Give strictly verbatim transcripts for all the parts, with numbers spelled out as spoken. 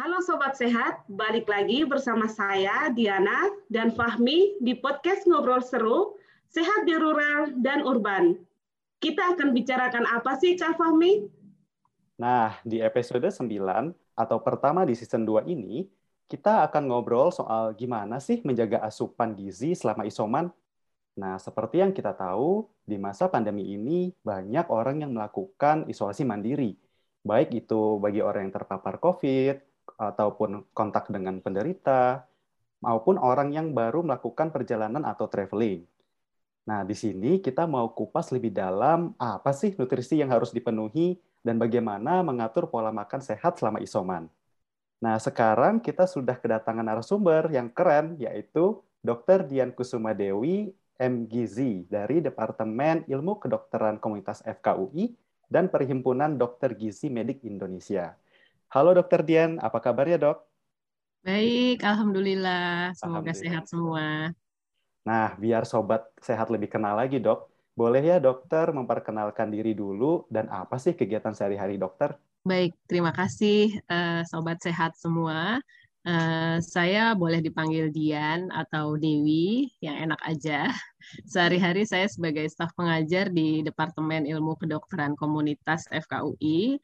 Halo Sobat Sehat, balik lagi bersama saya Diana dan Fahmi di Podcast Ngobrol Seru, Sehat di Rural dan Urban. Kita akan bicarakan apa sih Kak Fahmi? Nah, di episode sembilan atau pertama di season dua ini, kita akan ngobrol soal gimana sih menjaga asupan gizi selama isoman. Nah, seperti yang kita tahu, di masa pandemi ini banyak orang yang melakukan isolasi mandiri, baik itu bagi orang yang terpapar COVID, ataupun kontak dengan penderita, maupun orang yang baru melakukan perjalanan atau traveling. Nah, di sini kita mau kupas lebih dalam apa sih nutrisi yang harus dipenuhi dan bagaimana mengatur pola makan sehat selama isoman. Nah, sekarang kita sudah kedatangan narasumber yang keren, yaitu dokter Dian Kusumadewi, M Gizi dari Departemen Ilmu Kedokteran Komunitas F K U I dan Perhimpunan Dokter Gizi Medik Indonesia. Halo Dokter Dian, apa kabarnya Dok? Baik, Alhamdulillah. Semoga Alhamdulillah. Sehat semua. Nah, biar Sobat Sehat lebih kenal lagi Dok, boleh ya Dokter memperkenalkan diri dulu dan apa sih kegiatan sehari-hari Dokter? Baik, terima kasih uh, Sobat Sehat semua. Uh, saya boleh dipanggil Dian atau Dewi, yang enak aja. Sehari-hari saya sebagai staf pengajar di Departemen Ilmu Kedokteran Komunitas F K U I,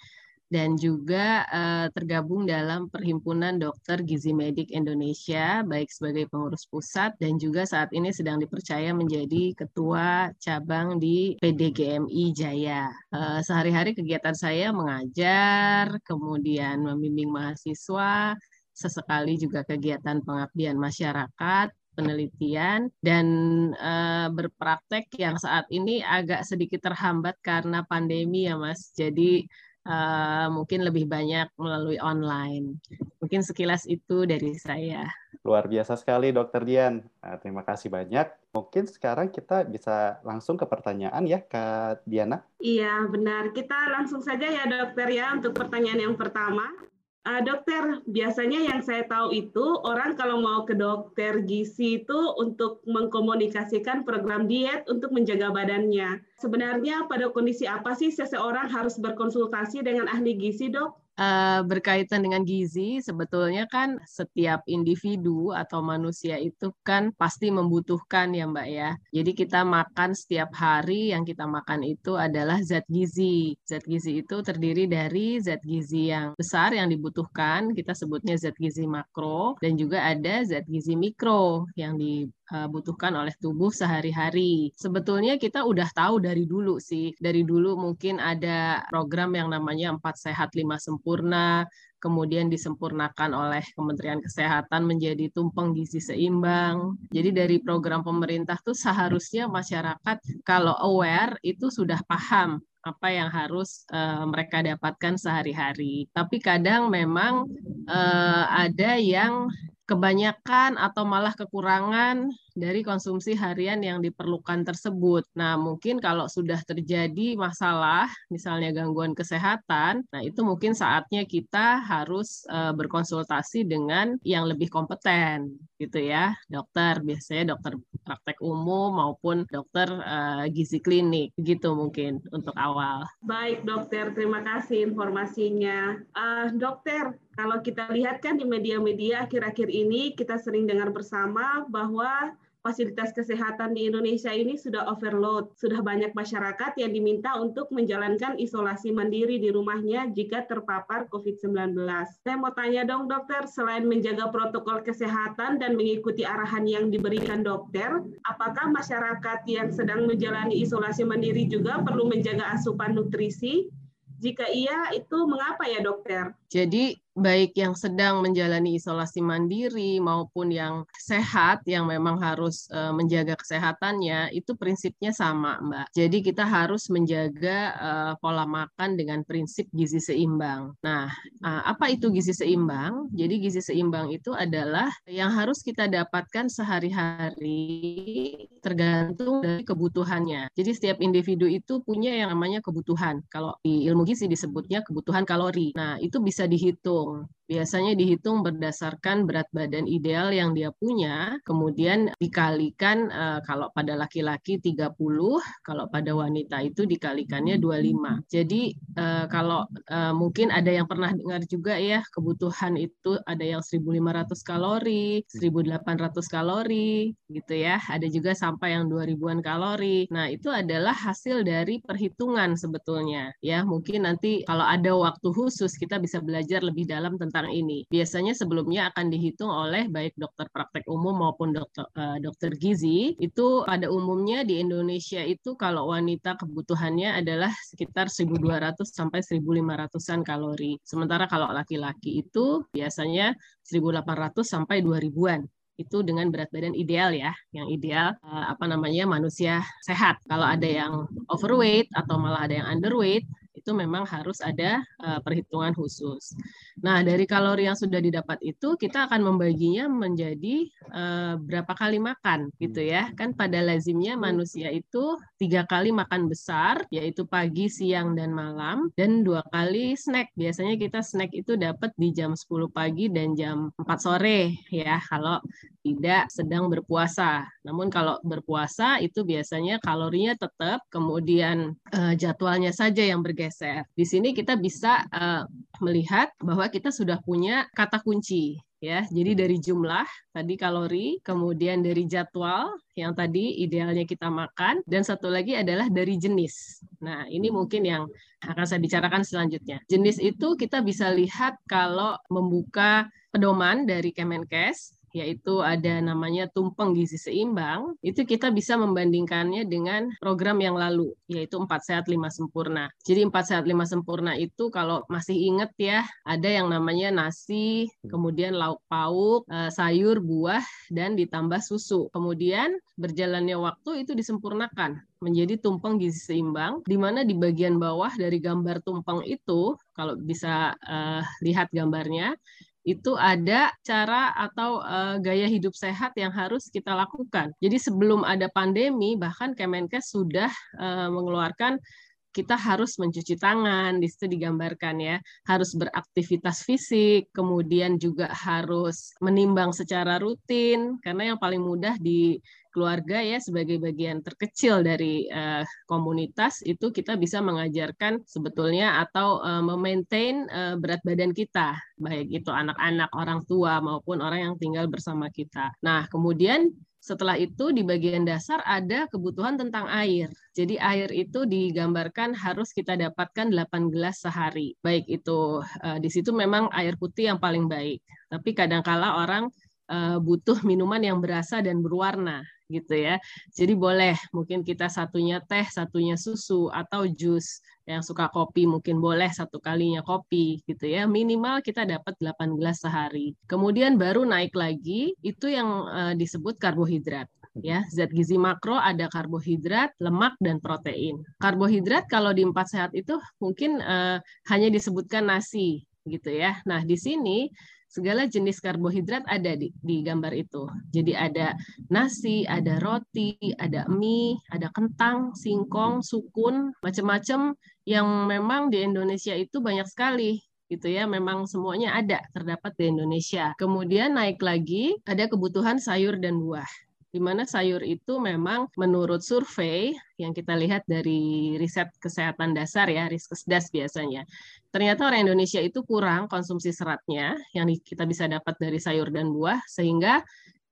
dan juga uh, tergabung dalam Perhimpunan Dokter Gizi Medik Indonesia, baik sebagai pengurus pusat, dan juga saat ini sedang dipercaya menjadi ketua cabang di P D G M I Jaya. Uh, sehari-hari kegiatan saya mengajar, kemudian membimbing mahasiswa, sesekali juga kegiatan pengabdian masyarakat, penelitian, dan uh, berpraktek yang saat ini agak sedikit terhambat karena pandemi ya Mas, jadi Uh, mungkin lebih banyak melalui online. Mungkin sekilas itu dari saya. Luar biasa sekali Dokter Dian. Nah, terima kasih banyak. Mungkin sekarang kita bisa langsung ke pertanyaan ya Kak Diana. Iya benar. Kita langsung saja ya Dokter ya untuk pertanyaan yang pertama. Uh, dokter, biasanya yang saya tahu itu orang kalau mau ke dokter gizi itu untuk mengkomunikasikan program diet untuk menjaga badannya. Sebenarnya pada kondisi apa sih seseorang harus berkonsultasi dengan ahli gizi, Dok? Uh, berkaitan dengan gizi, sebetulnya kan setiap individu atau manusia itu kan pasti membutuhkan ya Mbak ya. Jadi kita makan setiap hari, yang kita makan itu adalah zat gizi. Zat gizi itu terdiri dari zat gizi yang besar yang dibutuhkan, kita sebutnya zat gizi makro, dan juga ada zat gizi mikro yang di butuhkan oleh tubuh sehari-hari. Sebetulnya kita udah tahu dari dulu sih. Dari dulu mungkin ada program yang namanya Empat Sehat Lima Sempurna, kemudian disempurnakan oleh Kementerian Kesehatan menjadi tumpeng gizi seimbang. Jadi dari program pemerintah tuh seharusnya masyarakat kalau aware itu sudah paham apa yang harus uh, mereka dapatkan sehari-hari. Tapi kadang memang uh, ada yang kebanyakan atau malah kekurangan dari konsumsi harian yang diperlukan tersebut. Nah, mungkin kalau sudah terjadi masalah, misalnya gangguan kesehatan, nah itu mungkin saatnya kita harus uh, berkonsultasi dengan yang lebih kompeten, gitu ya, dokter. Biasanya dokter praktek umum maupun dokter uh, gizi klinik, gitu mungkin untuk awal. Baik, dokter. Terima kasih informasinya. Uh, dokter, kalau kita lihat kan di media-media akhir-akhir ini kita sering dengar bersama bahwa fasilitas kesehatan di Indonesia ini sudah overload. Sudah banyak masyarakat yang diminta untuk menjalankan isolasi mandiri di rumahnya jika terpapar covid sembilan belas. Saya mau tanya dong dokter, selain menjaga protokol kesehatan dan mengikuti arahan yang diberikan dokter, apakah masyarakat yang sedang menjalani isolasi mandiri juga perlu menjaga asupan nutrisi? Jika iya, itu mengapa ya dokter? Jadi baik yang sedang menjalani isolasi mandiri maupun yang sehat, yang memang harus uh, menjaga kesehatannya, itu prinsipnya sama, Mbak. Jadi kita harus menjaga uh, pola makan dengan prinsip gizi seimbang. Nah, uh, apa itu gizi seimbang? Jadi gizi seimbang itu adalah yang harus kita dapatkan sehari-hari tergantung dari kebutuhannya. Jadi setiap individu itu punya yang namanya kebutuhan. Kalau di ilmu gizi disebutnya kebutuhan kalori. Nah, itu bisa dihitung. Biasanya dihitung berdasarkan berat badan ideal yang dia punya, kemudian dikalikan e, kalau pada laki-laki tiga puluh, kalau pada wanita itu dikalikannya dua puluh lima. Jadi e, kalau e, mungkin ada yang pernah dengar juga ya, kebutuhan itu ada yang seribu lima ratus kalori, seribu delapan ratus kalori, gitu ya. Ada juga sampai yang dua ribuan kalori. Nah, itu adalah hasil dari perhitungan sebetulnya. Ya, mungkin nanti kalau ada waktu khusus kita bisa belajar lebih dalam tentang ini. Biasanya sebelumnya akan dihitung oleh baik dokter praktek umum maupun dokter, dokter gizi. Itu pada umumnya di Indonesia itu kalau wanita kebutuhannya adalah sekitar seribu dua ratus sampai seribu lima ratusan kalori. Sementara kalau laki-laki itu biasanya seribu delapan ratus sampai dua ribuan. Itu dengan berat badan ideal ya, yang ideal apa namanya manusia sehat. Kalau ada yang overweight atau malah ada yang underweight, itu memang harus ada uh, perhitungan khusus. Nah, dari kalori yang sudah didapat itu, kita akan membaginya menjadi uh, berapa kali makan, gitu ya. Kan pada lazimnya manusia itu tiga kali makan besar, yaitu pagi, siang, dan malam, dan dua kali snack. Biasanya kita snack itu dapat di jam sepuluh pagi dan jam empat sore, ya, kalau tidak sedang berpuasa. Namun kalau berpuasa itu biasanya kalorinya tetap, kemudian e, jadwalnya saja yang bergeser. Di sini kita bisa e, melihat bahwa kita sudah punya kata kunci. Ya, jadi dari jumlah, tadi kalori, kemudian dari jadwal yang tadi idealnya kita makan, dan satu lagi adalah dari jenis. Nah, ini mungkin yang akan saya bicarakan selanjutnya. Jenis itu kita bisa lihat kalau membuka pedoman dari Kemenkes, yaitu ada namanya tumpeng gizi seimbang, itu kita bisa membandingkannya dengan program yang lalu, yaitu Empat Sehat Lima Sempurna. Jadi Empat Sehat Lima Sempurna itu kalau masih ingat ya, ada yang namanya nasi, kemudian lauk pauk, sayur, buah, dan ditambah susu. Kemudian berjalannya waktu itu disempurnakan menjadi tumpeng gizi seimbang, di mana di bagian bawah dari gambar tumpeng itu, kalau bisa uh, lihat gambarnya, itu ada cara atau uh, gaya hidup sehat yang harus kita lakukan. Jadi sebelum ada pandemi, bahkan Kemenkes sudah uh, mengeluarkan kita harus mencuci tangan, di situ digambarkan ya, harus beraktivitas fisik, kemudian juga harus menimbang secara rutin, karena yang paling mudah di keluarga ya sebagai bagian terkecil dari uh, komunitas itu kita bisa mengajarkan sebetulnya atau uh, memaintain uh, berat badan kita, baik itu anak-anak, orang tua, maupun orang yang tinggal bersama kita. Nah, kemudian setelah itu di bagian dasar ada kebutuhan tentang air. Jadi air itu digambarkan harus kita dapatkan delapan gelas sehari. Baik itu eh, di situ memang air putih yang paling baik. Tapi kadangkala orang eh, butuh minuman yang berasa dan berwarna, gitu ya. Jadi boleh mungkin kita satunya teh, satunya susu atau jus. Yang suka kopi mungkin boleh satu kalinya kopi, gitu ya. Minimal kita dapat delapan gelas sehari. Kemudian baru naik lagi itu yang uh, disebut karbohidrat. Ya, zat gizi makro ada karbohidrat, lemak, dan protein. Karbohidrat kalau di Empat Sehat itu mungkin uh, hanya disebutkan nasi, gitu ya. Nah, di sini segala jenis karbohidrat ada di, di gambar itu. Jadi ada nasi, ada roti, ada mie, ada kentang, singkong, sukun, macam-macam yang memang di Indonesia itu banyak sekali. Gitu ya, memang semuanya ada, terdapat di Indonesia. Kemudian naik lagi, ada kebutuhan sayur dan buah. Di mana sayur itu memang menurut survei yang kita lihat dari riset kesehatan dasar ya, riskesdas biasanya. Ternyata orang Indonesia itu kurang konsumsi seratnya yang kita bisa dapat dari sayur dan buah, sehingga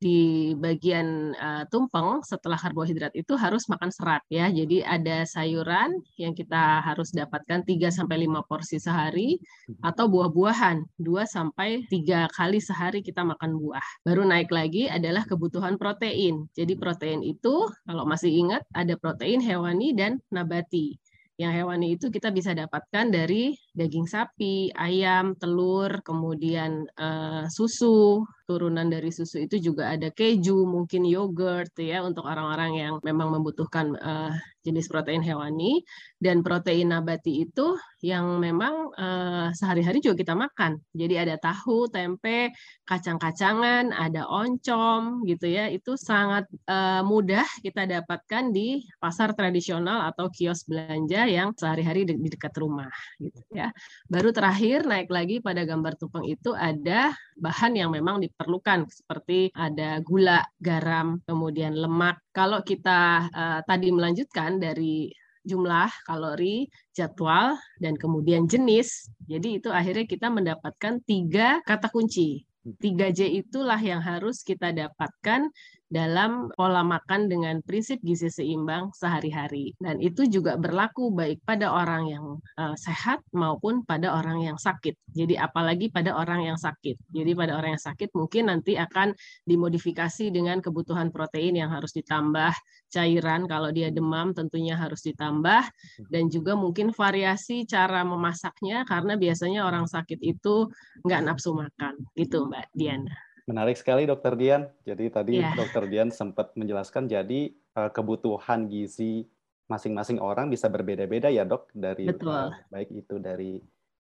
di bagian uh, tumpeng setelah karbohidrat itu harus makan serat ya. Jadi ada sayuran yang kita harus dapatkan tiga sampai lima porsi sehari, atau buah-buahan dua sampai tiga kali sehari kita makan buah. Baru naik lagi adalah kebutuhan protein. Jadi protein itu kalau masih ingat ada protein hewani dan nabati. Yang hewani itu kita bisa dapatkan dari daging sapi, ayam, telur, kemudian uh, susu. Turunan dari susu itu juga ada keju, mungkin yogurt ya untuk orang-orang yang memang membutuhkan uh, jenis protein hewani. Dan protein nabati itu yang memang uh, sehari-hari juga kita makan. Jadi ada tahu, tempe, kacang-kacangan, ada oncom gitu ya. Itu sangat uh, mudah kita dapatkan di pasar tradisional atau kios belanja yang sehari-hari di dekat rumah gitu ya. ya. Baru terakhir naik lagi pada gambar tumpeng itu ada bahan yang memang diperlukan seperti ada gula, garam, kemudian lemak. Kalau kita uh, tadi melanjutkan dari jumlah, kalori, jadwal, dan kemudian jenis. Jadi itu akhirnya kita mendapatkan tiga kata kunci. tiga J itulah yang harus kita dapatkan dalam pola makan dengan prinsip gizi seimbang sehari-hari. Dan itu juga berlaku baik pada orang yang uh, sehat maupun pada orang yang sakit. Jadi apalagi pada orang yang sakit. Jadi pada orang yang sakit mungkin nanti akan dimodifikasi dengan kebutuhan protein yang harus ditambah, cairan kalau dia demam tentunya harus ditambah, dan juga mungkin variasi cara memasaknya karena biasanya orang sakit itu nggak nafsu makan. Gitu Mbak Diana. Menarik sekali Dokter Dian. Jadi tadi yeah. Dokter Dian sempat menjelaskan jadi kebutuhan gizi masing-masing orang bisa berbeda-beda ya Dok, dari Betul. baik itu dari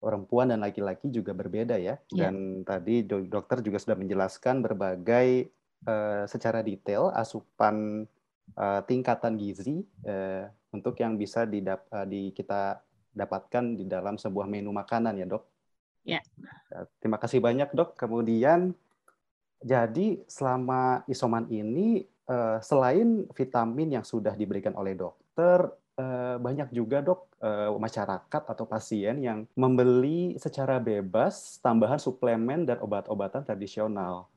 perempuan dan laki-laki juga berbeda ya. Yeah. Dan tadi dokter juga sudah menjelaskan berbagai uh, secara detail asupan uh, tingkatan gizi uh, untuk yang bisa didap- uh, di, kita dapatkan di dalam sebuah menu makanan ya Dok. Ya. Yeah. Terima kasih banyak Dok. Kemudian jadi selama isoman ini, selain vitamin yang sudah diberikan oleh dokter, banyak juga Dok masyarakat atau pasien yang membeli secara bebas tambahan suplemen dan obat-obatan tradisional.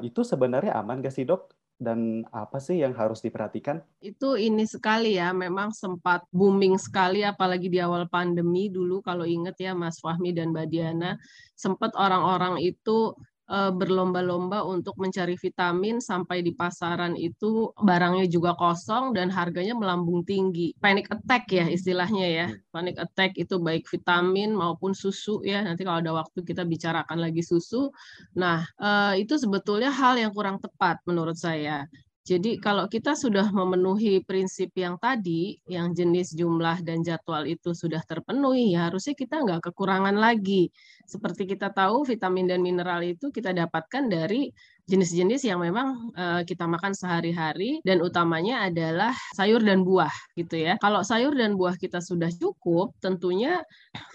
Itu sebenarnya aman nggak sih Dok? Dan apa sih yang harus diperhatikan? Itu ini sekali ya, memang sempat booming sekali apalagi di awal pandemi dulu kalau ingat ya Mas Fahmi dan Mbak Diana, sempat orang-orang itu berlomba-lomba untuk mencari vitamin sampai di pasaran itu barangnya juga kosong dan harganya melambung tinggi. Panic attack ya istilahnya ya. Panic attack itu baik vitamin maupun susu ya. Nanti kalau ada waktu kita bicarakan lagi susu. Nah, itu sebetulnya hal yang kurang tepat menurut saya. Jadi kalau kita sudah memenuhi prinsip yang tadi, yang jenis, jumlah, dan jadwal itu sudah terpenuhi, ya harusnya kita nggak kekurangan lagi. Seperti kita tahu, vitamin dan mineral itu kita dapatkan dari jenis-jenis yang memang uh, kita makan sehari-hari, dan utamanya adalah sayur dan buah, gitu ya. Kalau sayur dan buah kita sudah cukup, tentunya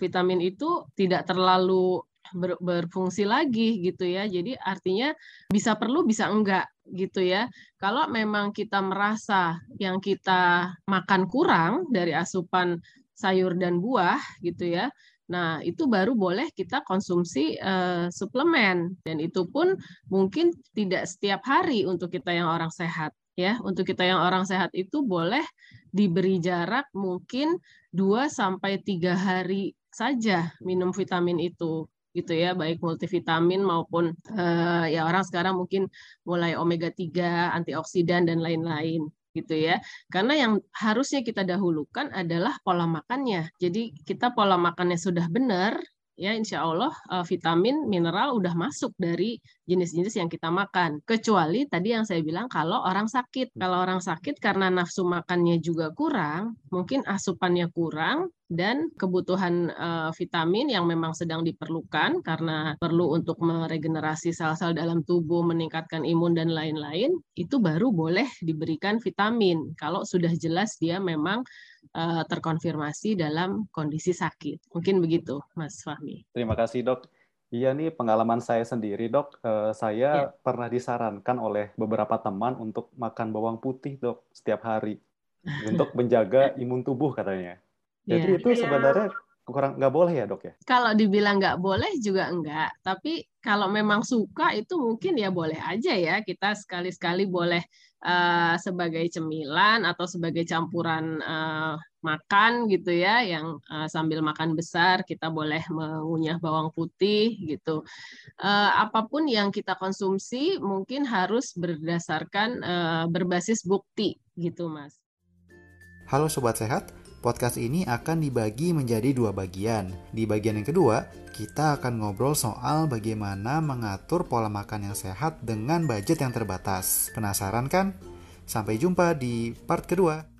vitamin itu tidak terlalu Ber, berfungsi lagi gitu ya. Jadi artinya bisa perlu bisa enggak gitu ya. Kalau memang kita merasa yang kita makan kurang dari asupan sayur dan buah gitu ya. Nah, itu baru boleh kita konsumsi uh, suplemen, dan itu pun mungkin tidak setiap hari untuk kita yang orang sehat ya. Untuk kita yang orang sehat itu boleh diberi jarak mungkin dua sampai tiga hari saja minum vitamin itu. Gitu ya, baik multivitamin maupun eh, ya orang sekarang mungkin mulai omega tiga, antioksidan dan lain-lain gitu ya. Karena yang harusnya kita dahulukan adalah pola makannya. Jadi kita pola makannya sudah benar ya, insya Allah eh, vitamin, mineral udah masuk dari jenis-jenis yang kita makan. Kecuali tadi yang saya bilang kalau orang sakit. Kalau orang sakit karena nafsu makannya juga kurang, mungkin asupannya kurang, dan kebutuhan uh, vitamin yang memang sedang diperlukan karena perlu untuk meregenerasi sel-sel dalam tubuh, meningkatkan imun, dan lain-lain, itu baru boleh diberikan vitamin kalau sudah jelas dia memang uh, terkonfirmasi dalam kondisi sakit. Mungkin begitu, Mas Fahmi. Terima kasih, Dok. Iya nih, pengalaman saya sendiri, Dok. Eh, saya ya. pernah disarankan oleh beberapa teman untuk makan bawang putih, Dok, setiap hari untuk menjaga imun tubuh katanya. Jadi ya. itu sebenarnya kurang nggak boleh ya Dok ya? Kalau dibilang nggak boleh juga enggak, tapi kalau memang suka itu mungkin ya boleh aja ya, kita sekali-sekali boleh uh, sebagai cemilan atau sebagai campuran uh, makan gitu ya, yang uh, sambil makan besar kita boleh mengunyah bawang putih gitu. Uh, apapun yang kita konsumsi mungkin harus berdasarkan uh, berbasis bukti gitu Mas. Halo Sobat Sehat. Podcast ini akan dibagi menjadi dua bagian. Di bagian yang kedua, kita akan ngobrol soal bagaimana mengatur pola makan yang sehat dengan budget yang terbatas. Penasaran kan? Sampai jumpa di part kedua.